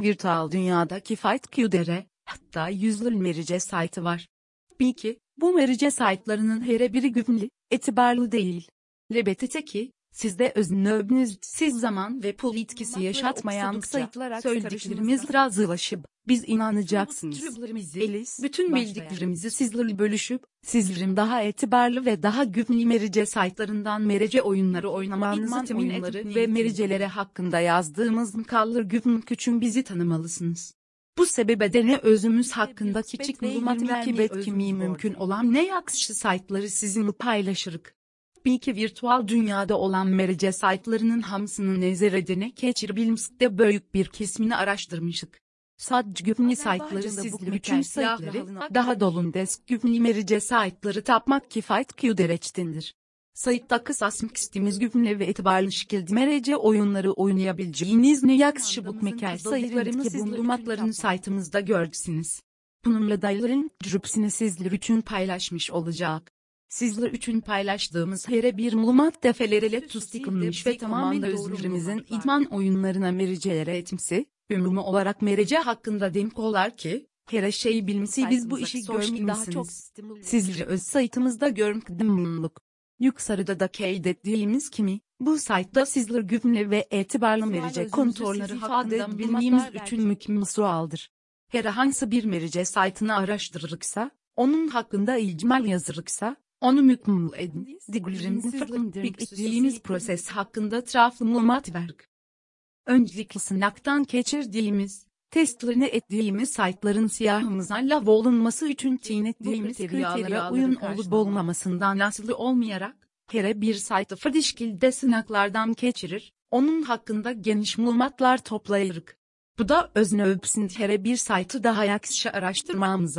Virtual dünyadaki FightQ'dere, hatta 100'lü merice site'ı var. Bil ki, bu merice site'larının her biri güvenli, etibarlı değil. Elbette ki, sizde özünüz zaman ve pul itkisi yaşatmayansa, söylediklerimiz razılaşıp, biz inanacaksınız. Bütün bildiklerimizi sizlerle bölüşüp, sizlerin daha etibarlı ve daha güvenli merice site'larından merice oyunları oynamanızı temin edip ve mericelere hakkında yazdığımız mkallır güvenli küçün bizi tanımalısınız. Bu sebebe de ne özümüz hakkında küçük malumatı bet kimi mümkün olan ne yakışı site'ları sizinle paylaşırık. Bil ki virtual dünyada olan merice site'larının hamısını nezer edene keçirbilmişte büyük bir kesmini araştırmışık. Sadece güvenli site'ları sizli bütün site'ları, daha dolun desk güvenli merice site'ları tapmak ki FightQ dereçtindir. Sayıtta kısasmak istimiz güvenli ve etibarlı şekilde merice oyunları oynayabileceğiniz ne yakışı bu mekan sayılarını ki bulundumaklarını site'ımızda gördünüz. Bununla dayıların cürüpsini sizli bütün paylaşmış olacak. Sizler üçün paylaştığımız her bir malumat defeleriyle tustiklanmış ve tamamen özlerimizin idman oyunlarına mericelere etimsi, ümumi olarak merice hakkında demek olar ki, her şeyi bilmesi biz bu işi görmüşsünüz. Sizleri öz saytımızda görmekten mutluluk. Yukarıda da kaydettiğimiz kimi, bu saytta sizler güvenli ve etibarlı merice kontrolleri ifade bildiğimiz üçün mükemmel sualdır. Herhangi bir merice saytını araştırırsa, onun hakkında icmal yazırsa, onu mükemmel edin, diglerimizin fırlandırdıklarımız proses hakkında traflı malumat verdik. Öncelikle sınaktan geçirdiğimiz, testlerini ettiğimiz saytların siyahımıza lav olunması için tinettiğimiz kriteriyelere uyun olup olmamasından nasıl olmayarak, her bir saytı fırışkilde sınaklardan geçirir, onun hakkında geniş malumatlar toplayırık. Bu da özne öpsün her bir saytı daha yakışı araştırmamıza.